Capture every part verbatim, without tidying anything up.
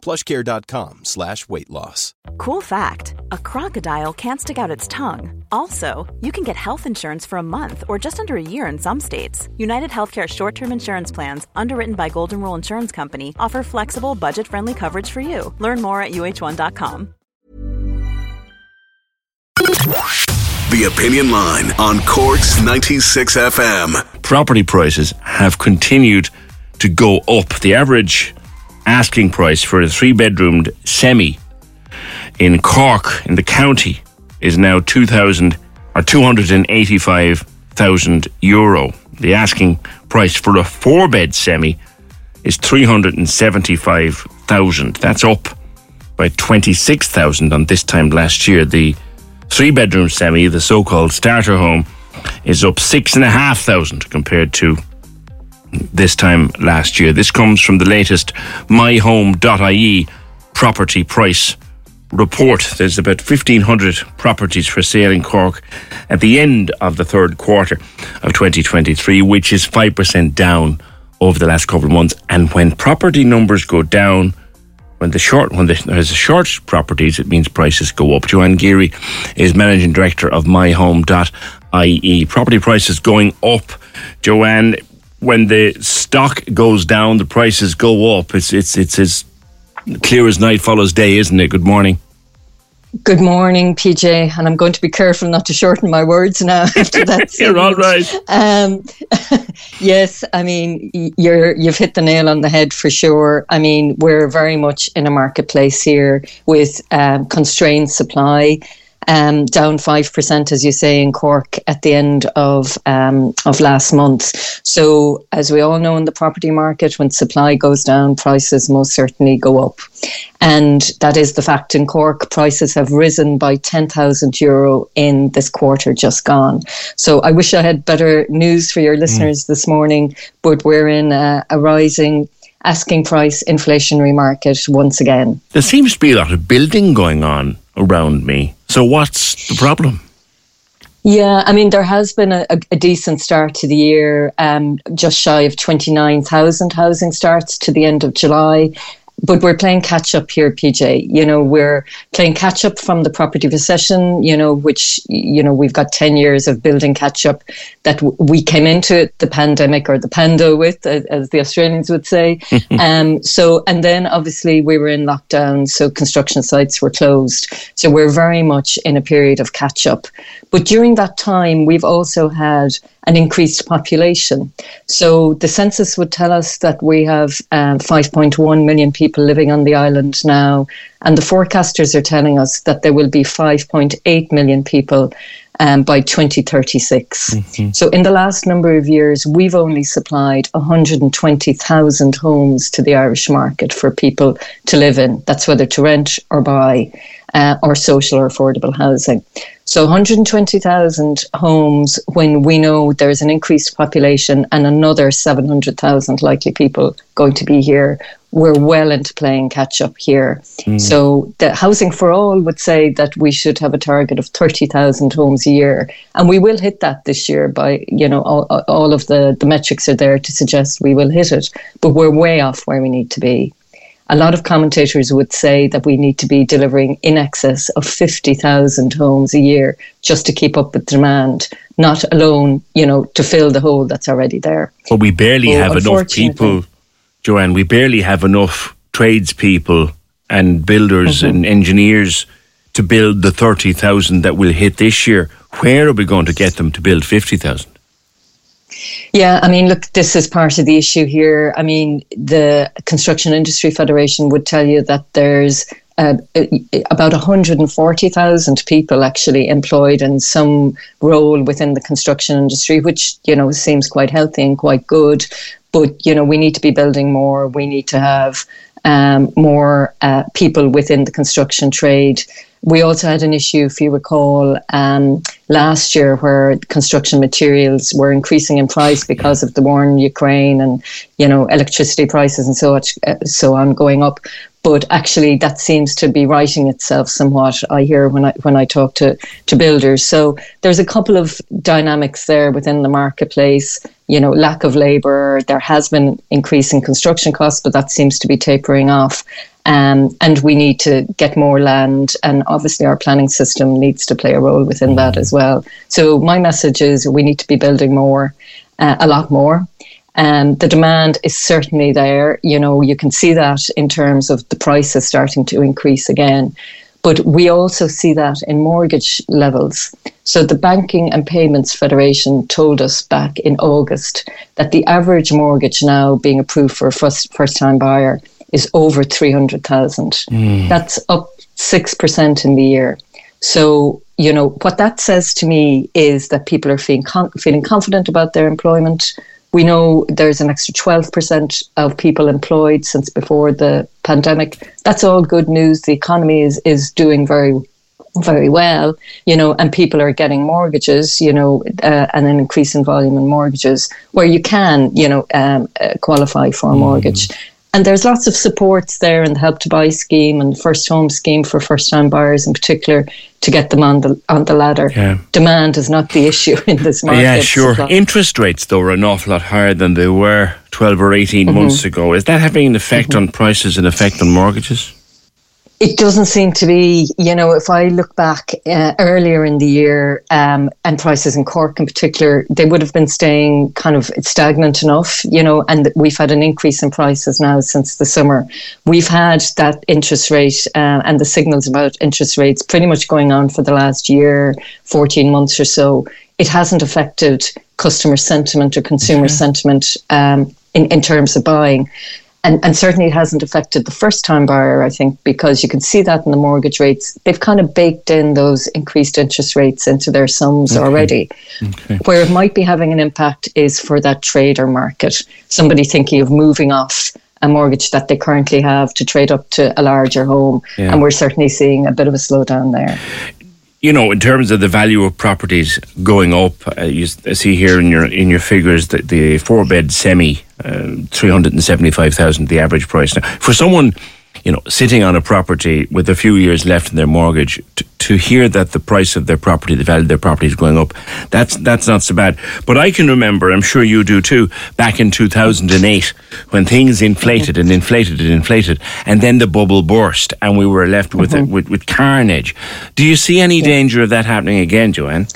plushcare.com slash weight loss. Cool fact, a crocodile can't stick out its tongue. Also, you can get health insurance for a month or just under a year in some states. United Healthcare short-term insurance plans, underwritten by Golden Rule Insurance Company, offer flexible, budget-friendly coverage for you. Learn more at U H one dot com. The Opinion Line on Cork's ninety-six F M. Property prices have continued to go up. The average asking price for a three-bedroomed semi in Cork, in the county, is now two hundred eighty-five thousand euro. The asking price for a four-bed semi is three hundred seventy-five thousand. That's up by twenty-six thousand on this time last year. The three-bedroom semi, the so-called starter home, is up six thousand five hundred compared to this time last year. This comes from the latest my home dot I E property price report. There's about fifteen hundred properties for sale in Cork at the end of the third quarter of twenty twenty-three, which is five percent down over the last couple of months. And when property numbers go down, when the short when there's a short properties, it means prices go up. Joanne Geary is managing director of my home dot I E. Property prices going up, Joanne. When the stock goes down, the prices go up. It's it's it's as clear as night follows day, isn't it? Good morning. Good morning, P J. And I'm going to be careful not to shorten my words now after that. You're all right. Um, yes, I mean, you're, you've hit the nail on the head for sure. I mean, we're very much in a marketplace here with um, constrained supply. Um, down five percent, as you say, in Cork at the end of um, of last month. So, as we all know in the property market, when supply goes down, prices most certainly go up. And that is the fact in Cork. Prices have risen by ten thousand euro in this quarter just gone. So I wish I had better news for your listeners mm. this morning, but we're in a, a rising asking price inflationary market once again. There seems to be a lot of building going on around me. So what's the problem? Yeah, I mean, there has been a, a decent start to the year, um, just shy of twenty-nine thousand housing starts to the end of July. But we're playing catch up here, P J. You know, we're playing catch up from the property recession, you know, which, you know, we've got ten years of building catch up that w- we came into it, the pandemic or the pando with, as, as the Australians would say. um, so, and then obviously we were in lockdown, so construction sites were closed. So we're very much in a period of catch up. But during that time, we've also had an increased population. So the census would tell us that we have um, five point one million people living on the island now, and the forecasters are telling us that there will be five point eight million people um, by twenty thirty-six. Mm-hmm. So in the last number of years, we've only supplied one hundred twenty thousand homes to the Irish market for people to live in. That's whether to rent or buy uh, or social or affordable housing. So one hundred twenty thousand homes when we know there's an increased population and another seven hundred thousand likely people going to be here. We're well into playing catch up here. Mm. So the Housing for All would say that we should have a target of thirty thousand homes a year. And we will hit that this year by, you know, all, all of the, the metrics are there to suggest we will hit it. But we're way off where we need to be. A lot of commentators would say that we need to be delivering in excess of fifty thousand homes a year just to keep up with demand, not alone, you know, to fill the hole that's already there. But we barely so have enough people, Joanne, we barely have enough tradespeople and builders mm-hmm. and engineers to build the thirty thousand that will hit this year. Where are we going to get them to build fifty thousand? Yeah, I mean, look, this is part of the issue here. I mean, the Construction Industry Federation would tell you that there's uh, about one hundred forty thousand people actually employed in some role within the construction industry, which, you know, seems quite healthy and quite good. But, you know, we need to be building more. We need to have um, more uh, people within the construction trade. We also had an issue, if you recall, um, last year where construction materials were increasing in price because of the war in Ukraine and, you know, electricity prices and so, much, uh, so on going up. But actually that seems to be righting itself somewhat, I hear when I when I talk to, to builders. So there's a couple of dynamics there within the marketplace, you know, lack of labour. There has been increase in construction costs, but that seems to be tapering off. Um, and we need to get more land, and obviously our planning system needs to play a role within that as well. So my message is we need to be building more, uh, a lot more. Um, the demand is certainly there. You know, you can see that in terms of the prices starting to increase again. But we also see that in mortgage levels. So the Banking and Payments Federation told us back in August that the average mortgage now being approved for a first, first-time buyer is over three hundred thousand. Mm. That's up six percent in the year. So, you know, what that says to me is that people are feeling con- feeling confident about their employment. We know there's an extra twelve percent of people employed since before the pandemic. That's all good news. The economy is, is doing very, very well, you know, and people are getting mortgages, you know, uh, and an increase in volume in mortgages where you can, you know, um, uh, qualify for a mortgage. Mm. And there's lots of supports there in the Help to Buy scheme and the First Home scheme for first-time buyers in particular to get them on the on the ladder. Yeah. Demand is not the issue in this market. Yeah, sure. Supply. Interest rates, though, are an awful lot higher than they were twelve or eighteen mm-hmm. months ago. Is that having an effect mm-hmm. on prices, an effect on mortgages? It doesn't seem to be, you know, if I look back uh, earlier in the year um, and prices in Cork in particular, they would have been staying kind of stagnant enough, you know, and we've had an increase in prices now since the summer. We've had that interest rate uh, and the signals about interest rates pretty much going on for the last year, fourteen months or so. It hasn't affected customer sentiment or consumer mm-hmm. sentiment um, in, in terms of buying. And, and certainly it hasn't affected the first-time buyer, I think, because you can see that in the mortgage rates. They've kind of baked in those increased interest rates into their sums okay. already. Okay. Where it might be having an impact is for that trader market, somebody thinking of moving off a mortgage that they currently have to trade up to a larger home. Yeah. And we're certainly seeing a bit of a slowdown there. You know, in terms of the value of properties going up, uh, you see here in your in your figures that the four-bed semi, uh, three hundred seventy-five thousand, the average price. Now, for someone, you know, sitting on a property with a few years left in their mortgage, to, to hear that the price of their property, the value of their property is going up, that's that's not so bad. But I can remember, I'm sure you do too, back in two thousand eight, when things inflated and inflated and inflated, and then the bubble burst, and we were left with mm-hmm. a, with, with carnage. Do you see any yeah. danger of that happening again, Joanne?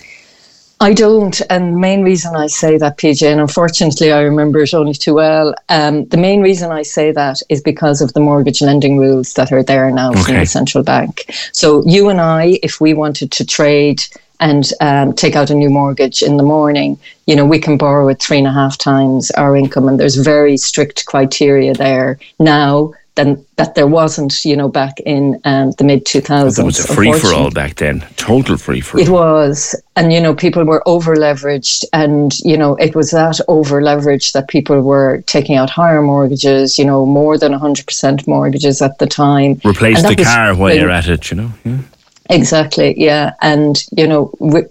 I don't, and the main reason I say that, P J, and unfortunately I remember it only too well, um, the main reason I say that is because of the mortgage lending rules that are there now okay. from the central bank. So you and I, if we wanted to trade and um, take out a new mortgage in the morning, you know, we can borrow at three and a half times our income, and there's very strict criteria there now than that there wasn't, you know, back in um, the mid two thousands. It was a free-for-all back then, total free-for-all. It was, and, you know, people were over-leveraged, and, you know, it was that over-leverage that people were taking out higher mortgages, you know, more than one hundred percent mortgages at the time. Replace the car while you're at it, you know. Yeah. Exactly, yeah. And, you know, re-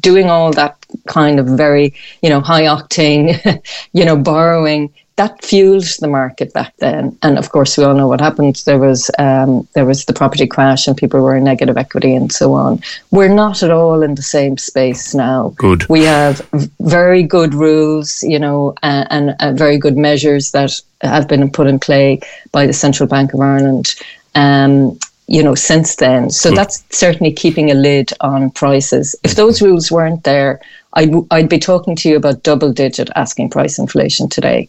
doing all that kind of very, you know, high-octane, you know, borrowing, that fueled the market back then. And of course, we all know what happened. There was um, there was the property crash and people were in negative equity and so on. We're not at all in the same space now. Good. We have very good rules, you know, uh, and uh, very good measures that have been put in play by the Central Bank of Ireland, um, you know, since then. So good. That's certainly keeping a lid on prices. If those rules weren't there, I'd, I'd be talking to you about double-digit asking price inflation today.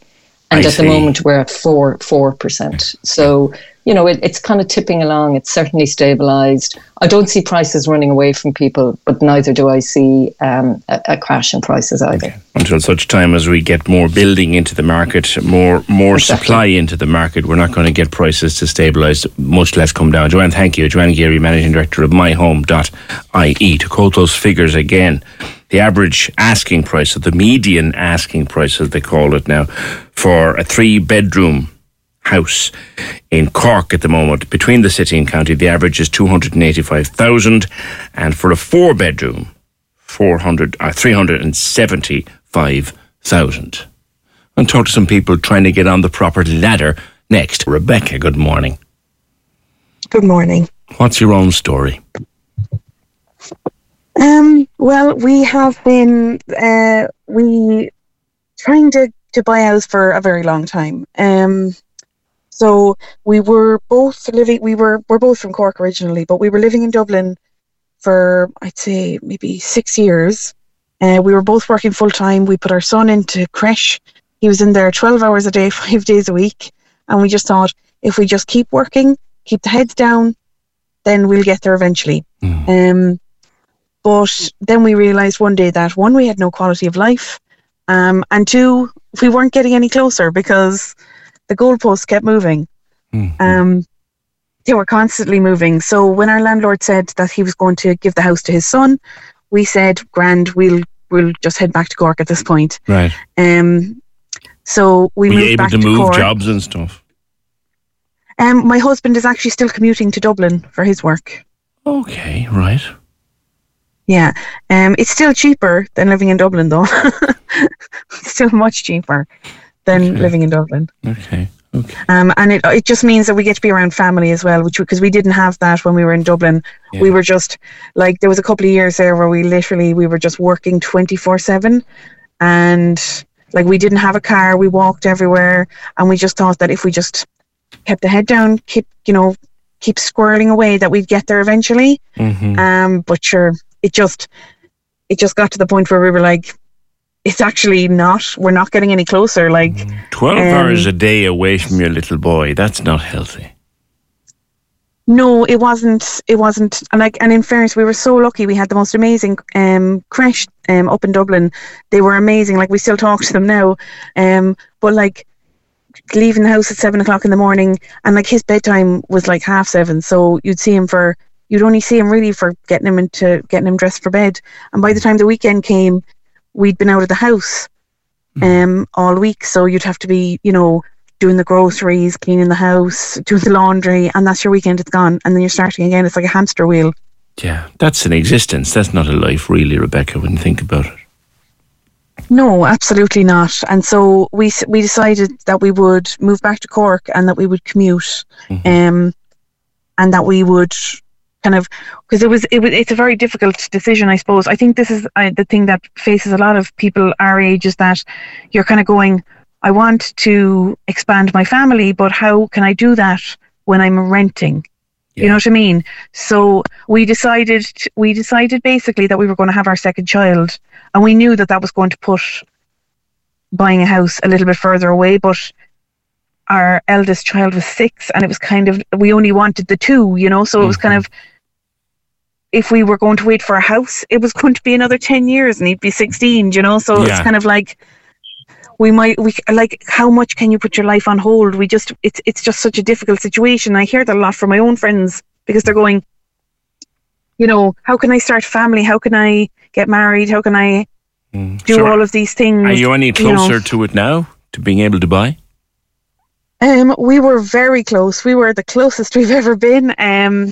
And I at see. The moment, we're at four four percent. So, you know, it, it's kind of tipping along. It's certainly stabilised. I don't see prices running away from people, but neither do I see um, a, a crash in prices either. Okay. Until such time as we get more building into the market, more more exactly. supply into the market, we're not going to get prices to stabilise, much less come down. Joanne, thank you. Joanne Geary, Managing Director of my home dot I E. To quote those figures again, the average asking price, or the median asking price, as they call it now, for a three-bedroom house in Cork at the moment. Between the city and county, the average is two hundred eighty-five thousand, and for a four-bedroom, four hundred, uh, three hundred seventy-five thousand. And talk to some people trying to get on the proper ladder next. Rebecca, good morning. Good morning. What's your own story? Um, well, we have been uh, we trying to, to buy a house for a very long time. Um, so we were both living. We were we're both from Cork originally, but we were living in Dublin for I'd say maybe six years. Uh, we were both working full time. We put our son into creche. He was in there twelve hours a day, five days a week, and we just thought if we just keep working, keep the heads down, then we'll get there eventually. Mm. Um. But then we realised one day that, one, we had no quality of life, um, and two, we weren't getting any closer because the goalposts kept moving. Mm-hmm. Um, they were constantly moving. So when our landlord said that he was going to give the house to his son, we said, grand, we'll we'll just head back to Cork at this point. Right. Um. So we Were moved you able back to, to move Cork. Jobs and stuff? Um, my husband is actually still commuting to Dublin for his work. Okay, right. Yeah, um, it's still cheaper than living in Dublin, though. It's still much cheaper than okay. living in Dublin. Okay, okay. Um, and it it just means that we get to be around family as well, which because we, we didn't have that when we were in Dublin. Yeah. We were just like there was a couple of years there where we literally we were just working twenty-four seven, and like we didn't have a car, we walked everywhere, and we just thought that if we just kept the head down, keep you know keep squirreling away, that we'd get there eventually. Mm-hmm. Um, but sure. It just it just got to the point where we were like, it's actually not, we're not getting any closer. Like twelve um, hours a day away from your little boy, that's not healthy. No, it wasn't. It wasn't. And, like, and in fairness, we were so lucky. We had the most amazing um, creche um, up in Dublin. They were amazing. Like, we still talk to them now. Um, but like leaving the house at seven o'clock in the morning, and like his bedtime was like half seven. So you'd see him for... You'd only see him really for getting him into getting him dressed for bed, and by the time the weekend came, we'd been out of the house um, all week. So you'd have to be, you know, doing the groceries, cleaning the house, doing the laundry, and that's your weekend. It's gone, and then you're starting again. It's like a hamster wheel. Yeah, that's an existence. That's not a life, really, Rebecca. When you think about it. No, absolutely not. And so we we decided that we would move back to Cork and that we would commute, mm-hmm. um, and that we would. Kind of, because it was, it was, it's a very difficult decision, I suppose. I think this is uh, the thing that faces a lot of people our age is that you're kind of going, I want to expand my family, but how can I do that when I'm renting? Yeah. You know what I mean? So we decided, we decided basically that we were going to have our second child, and we knew that that was going to put buying a house a little bit further away, but our eldest child was six, and it was kind of, we only wanted the two, you know, so mm-hmm. it was kind of, if we were going to wait for a house, it was going to be another ten years and he'd be sixteen, you know? So yeah. It's kind of like, we might, we like, how much can you put your life on hold? We just, it's it's just such a difficult situation. I hear that a lot from my own friends because they're going, you know, how can I start a family? How can I get married? How can I mm. do so all of these things? Are you any closer you know? to it now, to being able to buy? Um, we were very close. We were the closest we've ever been. Um,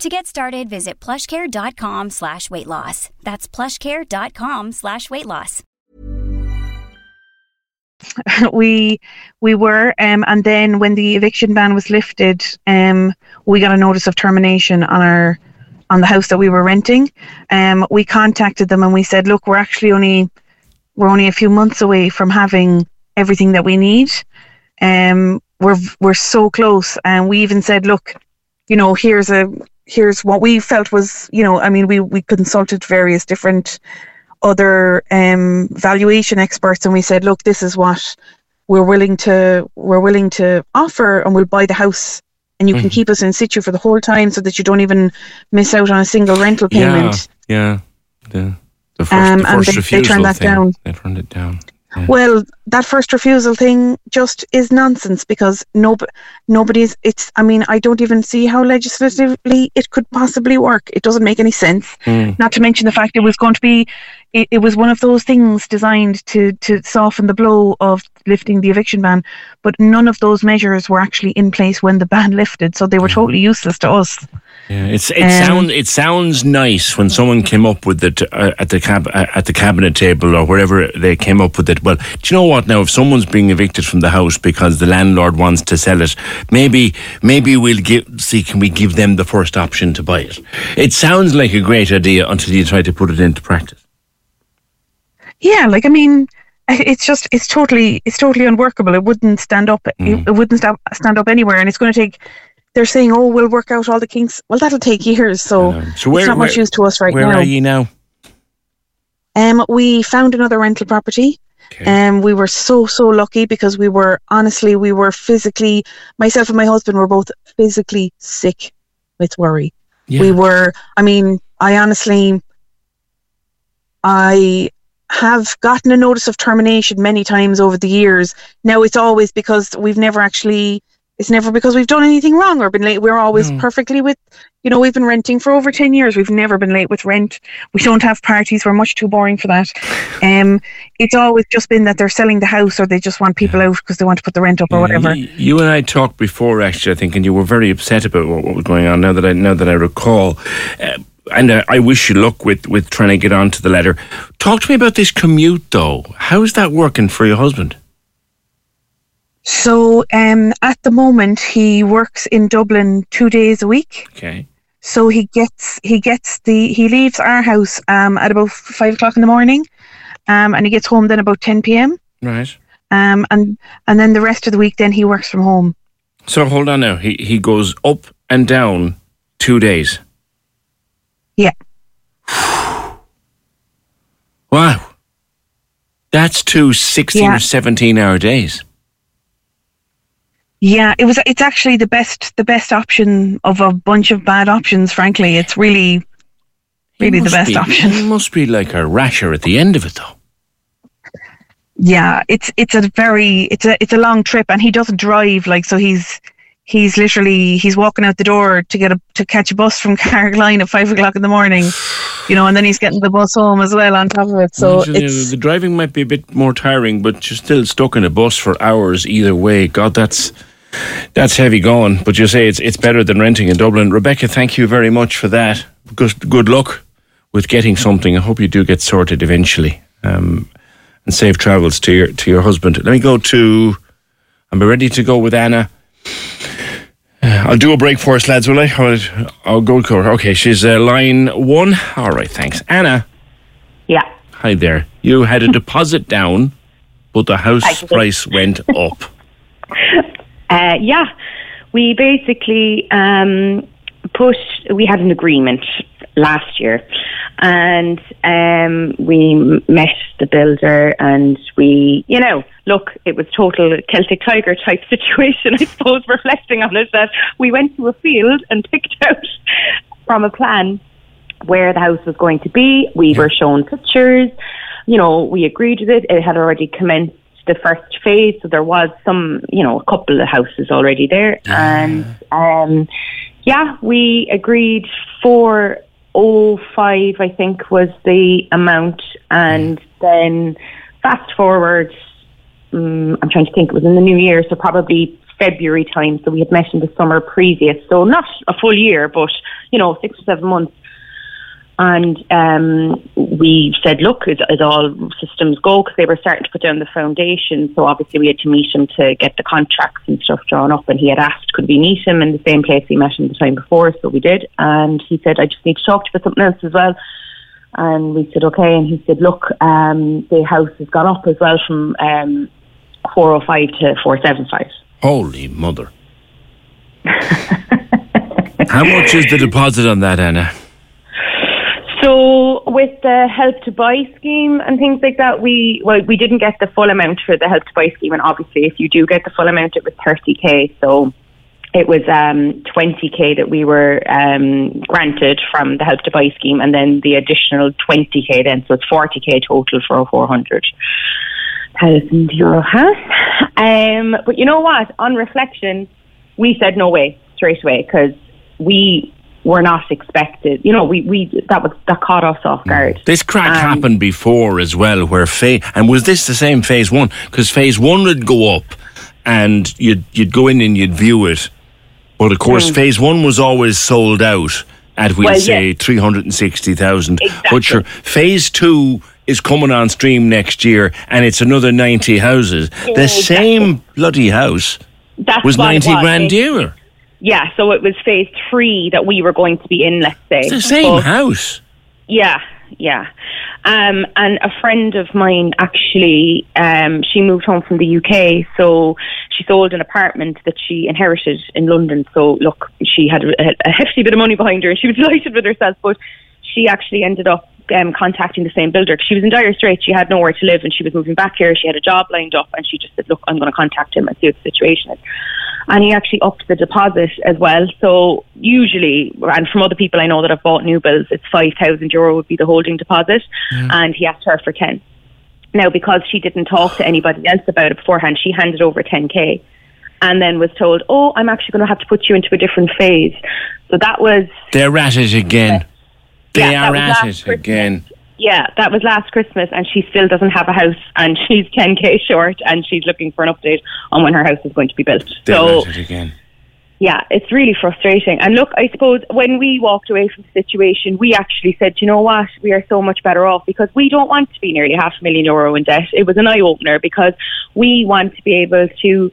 To get started, visit plushcare.com slash weight loss. That's plushcare.com slash weight loss. We we were, um, and then when the eviction ban was lifted, um, we got a notice of termination on our on the house that we were renting. Um, we contacted them and we said, look, we're actually only we're only a few months away from having everything that we need. Um, we're we're so close, and we even said, look, you know, here's a here's what we felt was, you know, I mean, we we consulted various different other um, valuation experts, and we said, look, this is what we're willing to we're willing to offer, and we'll buy the house, and you mm-hmm. can keep us in situ for the whole time, so that you don't even miss out on a single rental payment. Yeah, yeah, yeah. The first, um, the first and they, they turned that thing. down. They turned it down. Yeah. Well, that first refusal thing just is nonsense, because no, nobody's. It's. I mean, I don't even see how legislatively it could possibly work. It doesn't make any sense. Mm. Not to mention the fact it was going to be. It, it was one of those things designed to to soften the blow of lifting the eviction ban, but none of those measures were actually in place when the ban lifted, so they were totally useless to us. Yeah, it's it um, sounds it sounds nice when someone came up with it uh, at the cab uh, at the cabinet table or wherever they came up with it. Well, do you know what? Now, if someone's being evicted from the house because the landlord wants to sell it, maybe maybe we'll give, see can we give them the first option to buy it. It sounds like a great idea until you try to put it into practice. Yeah, like I mean. It's just, it's totally, it's totally unworkable. It wouldn't stand up. Mm. It wouldn't stand stand up anywhere. And it's going to take. They're saying, "Oh, we'll work out all the kinks." Well, that'll take years. So, so where, it's not where, much use to us right where now. Where are you now? Um, we found another rental property. Okay. Um, we were so so lucky because we were honestly we were physically. Myself and my husband were both physically sick with worry. Yeah. We were. I mean, I honestly. I. have gotten a notice of termination many times over the years. Now it's always because we've never actually, it's never because we've done anything wrong or been late. We're always mm. perfectly with, you know, we've been renting for over ten years. We've never been late with rent. We don't have parties. We're much too boring for that. Um, it's always just been that they're selling the house or they just want people yeah. out because they want to put the rent up yeah, or whatever. You, you and I talked before actually, I think, and you were very upset about what, what was going on now that I, now that I recall. Uh, And uh, I wish you luck with, with trying to get onto the ladder. Talk to me about this commute, though. How is that working for your husband? So, um, at the moment, he works in Dublin two days a week. Okay. So he gets he gets the he leaves our house um at about five o'clock in the morning, um, and he gets home then about ten p.m. Right. Um, and and then the rest of the week, then he works from home. So hold on now. He he goes up and down two days. Yeah. Wow. That's two sixteen yeah. or seventeen hour days. Yeah, it was it's actually the best the best option of a bunch of bad options, frankly. It's really really the best be, option. It must be like a rasher at the end of it though. Yeah, it's it's a very it's a it's a long trip, and he doesn't drive, like, so he's He's literally, he's walking out the door to get a, to catch a bus from Carrickline at five o'clock in the morning, you know, and then he's getting the bus home as well on top of it. So well, it's, the driving might be a bit more tiring, but you're still stuck in a bus for hours either way. God, that's that's heavy going. But you say it's it's better than renting in Dublin. Rebecca, thank you very much for that. Good, good luck with getting something. I hope you do get sorted eventually, um, and safe travels to your to your husband. Let me go to, I'm ready to go with Anna. I'll do a break for us, lads, will I? I'll, I'll go cover. Okay, she's uh, line one. All right, thanks. Anna. Yeah. Hi there. You had a deposit down, but the house price went up. Uh, yeah. We basically um, pushed, we had an agreement last year, and um, we met the builder, and we, you know, look, it was total Celtic Tiger type situation, I suppose, reflecting on it, that we went to a field and picked out from a plan where the house was going to be. We yeah. were shown pictures, you know, we agreed with it. It had already commenced the first phase, so there was some, you know, a couple of houses already there. And um, yeah, we agreed four oh five, I think, was the amount. And then fast forward, um, I'm trying to think, it was in the new year, so probably February time, so we had met in the summer previous, so not a full year, but, you know, six or seven months. And um, we said, look, as, as all systems go, because they were starting to put down the foundation, so obviously we had to meet him to get the contracts and stuff drawn up, and he had asked, could we meet him in the same place we met him the time before, so we did. And he said, I just need to talk to you about something else as well. And we said, okay. And he said, look, um, the house has gone up as well from um, four oh five to four seventy-five. Holy mother. How much is the deposit on that, Anna? So with the Help to Buy scheme and things like that, we well we didn't get the full amount for the Help to Buy scheme, and obviously if you do get the full amount, it was thirty thousand. So it was um, twenty thousand that we were um, granted from the Help to Buy scheme, and then the additional twenty thousand then, so it's forty thousand total for a four hundred thousand euro house. Um, but you know what? On reflection, we said no way straight away, because we were not expected. You know, we, we that was that caught us off guard. This crack um, happened before as well, where phase, and was this the same phase one? Because phase one would go up, and you'd you'd go in and you'd view it, but of course mm. phase one was always sold out at we'll well, say yeah. three hundred and sixty thousand. Exactly. But sure, phase two is coming on stream next year, and it's another ninety houses. Yeah, the exactly. same bloody house That's was ninety was. grand dearer. Yeah, so it was phase three that we were going to be in, let's say. It's the same so, house. Yeah, yeah. Um, and a friend of mine, actually, um, she moved home from the U K, so she sold an apartment that she inherited in London. So, look, she had a, a hefty bit of money behind her, and she was delighted with herself, but she actually ended up um, contacting the same builder. She was in dire straits. She had nowhere to live, and she was moving back here. She had a job lined up, and she just said, look, I'm going to contact him and see what the situation is. And he actually upped the deposit as well. So usually, and from other people I know that have bought new builds, it's five thousand euro would be the holding deposit. Mm. And he asked her for ten. Now, because she didn't talk to anybody else about it beforehand, she handed over ten thousand and then was told, oh, I'm actually going to have to put you into a different phase. So that was... They're at it again. Uh, they yeah, are at it Christmas. again. Yeah, that was last Christmas, and she still doesn't have a house, and she's ten thousand short, and she's looking for an update on when her house is going to be built. They're so, at it again. Yeah, it's really frustrating. And look, I suppose when we walked away from the situation, we actually said, you know what, we are so much better off, because we don't want to be nearly half a million euro in debt. It was an eye-opener, because we want to be able to,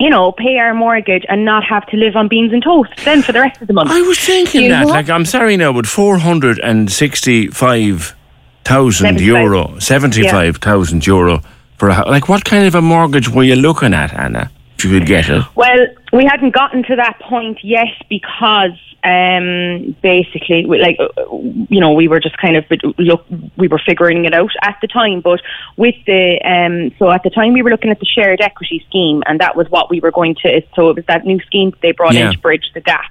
you know, pay our mortgage and not have to live on beans and toast then for the rest of the month. I was thinking you that. Know? Like, I'm sorry now, but four hundred sixty-five thousand euro, seventy-five thousand yeah. euro for a house. Like, what kind of a mortgage were you looking at, Anna? If you could get it. Well, we hadn't gotten to that point yet, because um, basically, we, like you know, we were just kind of look, we were figuring it out at the time. But with the um, so at the time we were looking at the shared equity scheme, and that was what we were going to. So it was that new scheme that they brought yeah. in to bridge the gap.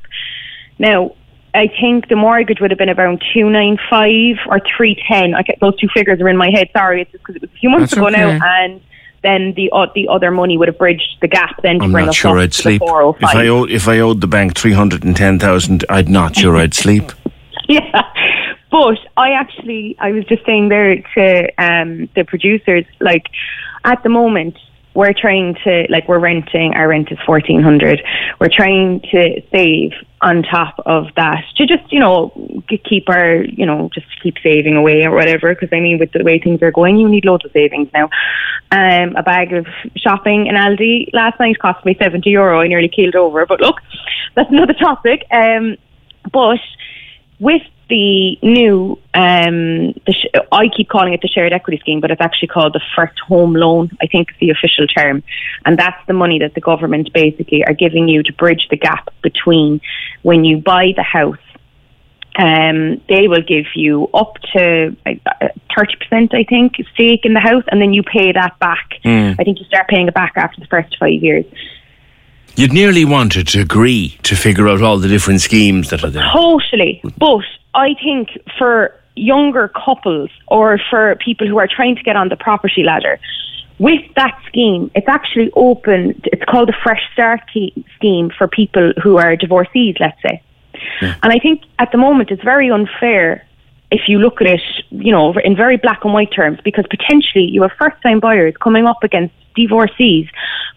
Now, I think the mortgage would have been around two ninety-five or three ten. I get those two figures are in my head. Sorry, it's just because it was a few months That's ago okay. now. And then the uh, the other money would have bridged the gap. Then to I'm bring not us sure I'd sleep. If I owed if I owed the bank three hundred and ten thousand, I'd not sure I'd sleep. Yeah, but I actually I was just saying there to um, the producers, like at the moment. We're trying to, like, we're renting, our rent is fourteen hundred. We're trying to save on top of that to just, you know, keep our, you know, just keep saving away or whatever. Because, I mean, with the way things are going, you need loads of savings now. Um, a bag of shopping in Aldi last night cost me seventy euro. I nearly keeled over. But look, that's another topic. Um, but with the new, um, the sh- I keep calling it the shared equity scheme, but it's actually called the first home loan, I think is the official term. And that's the money that the government basically are giving you to bridge the gap between when you buy the house Um, they will give you up to thirty percent, I think, stake in the house, and then you pay that back. Mm. I think you start paying it back after the first five years. You'd nearly want a degree to figure out all the different schemes that are there. Totally. But I think for younger couples or for people who are trying to get on the property ladder, with that scheme, it's actually open. It's called the Fresh Start scheme for people who are divorcees, let's say. Yeah. And I think at the moment it's very unfair if you look at it, you know, in very black and white terms, because potentially you have first-time buyers coming up against divorcees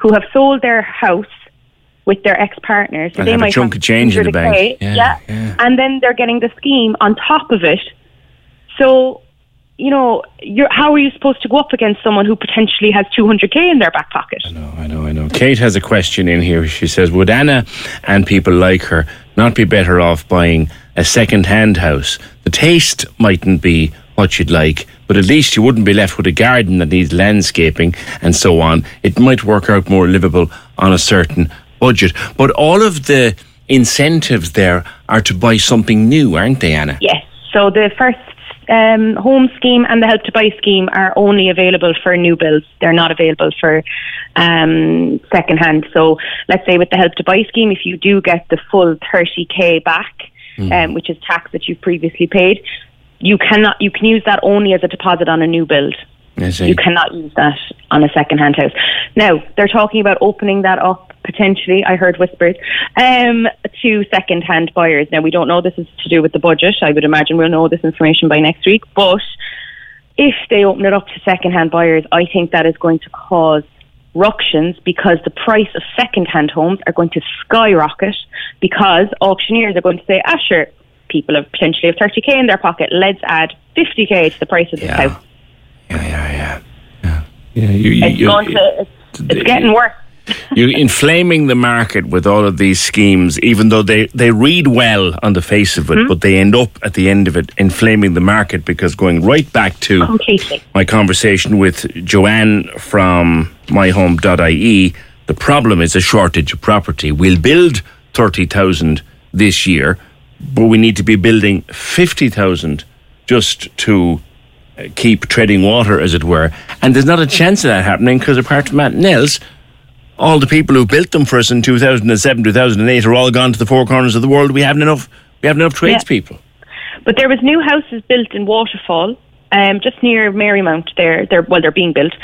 who have sold their house with their ex-partner. So and they have might a chunk have of change in the bank. Yeah, yeah. yeah, and then they're getting the scheme on top of it. So, you know, you're, how are you supposed to go up against someone who potentially has two hundred K in their back pocket? I know, I know, I know. Kate has a question in here. She says, would Anna and people like her not be better off buying a second-hand house? The taste mightn't be what you'd like, but at least you wouldn't be left with a garden that needs landscaping and so on. It might work out more livable on a certain budget. But all of the incentives there are to buy something new, aren't they, Anna? Yes. So the first Um, home scheme and the Help to Buy scheme are only available for new builds. They're not available for um, second hand. So let's say with the Help to Buy scheme, if you do get the full thirty K back, mm. um, which is tax that you've previously paid, you cannot. You can use that only as a deposit on a new build. You cannot use that on a second hand house. Now, they're talking about opening that up, potentially, I heard whispers, um, to second hand buyers. Now, we don't know, this is to do with the budget. I would imagine we'll know this information by next week. But if they open it up to second hand buyers, I think that is going to cause ructions, because the price of second hand homes are going to skyrocket, because auctioneers are going to say, ah, sure, people have potentially have thirty K in their pocket. Let's add fifty K to the price of this yeah. house. Yeah, yeah, yeah. yeah. yeah you, you, it's, you, going you, to, it's, it's getting worse. You're inflaming the market with all of these schemes, even though they, they read well on the face of it, mm-hmm. but they end up at the end of it inflaming the market, because going right back to Completely. my conversation with Joanne from my home dot I E, the problem is a shortage of property. We'll build thirty thousand this year, but we need to be building fifty thousand just to keep treading water, as it were, and there's not a chance of that happening, because apart from that and else, all the people who built them for us in two thousand seven, two thousand eight are all gone to the four corners of the world. We haven't enough we haven't enough tradespeople. Yeah. But there was new houses built in Waterfall, um, just near Marymount there, they're, well, they're being built,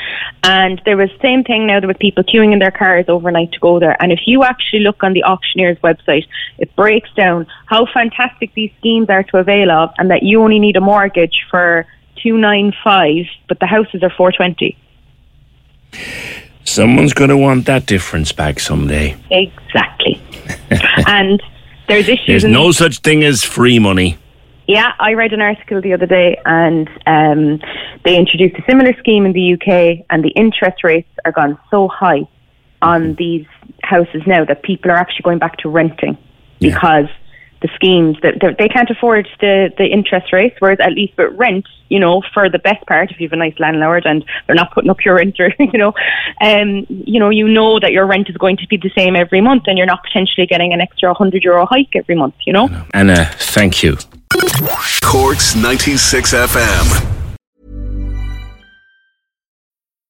and there was the same thing now, there was people queuing in their cars overnight to go there, and if you actually look on the auctioneer's website, it breaks down how fantastic these schemes are to avail of, and that you only need a mortgage for two ninety-five, but the houses are four twenty. Someone's going to want that difference back someday. Exactly. And there's issues. There's no such thing as free money. Yeah, I read an article the other day, and um, they introduced a similar scheme in the U K, and the interest rates are gone so high on these houses now that people are actually going back to renting, yeah. because the schemes that they can't afford the, the interest rates, whereas at least with rent, you know, for the best part, if you have a nice landlord and they're not putting up your rent, or, you know, um, you know, you know that your rent is going to be the same every month, and you're not potentially getting an extra one hundred euro hike every month, you know. Anna, thank you. Cork's ninety-six F M.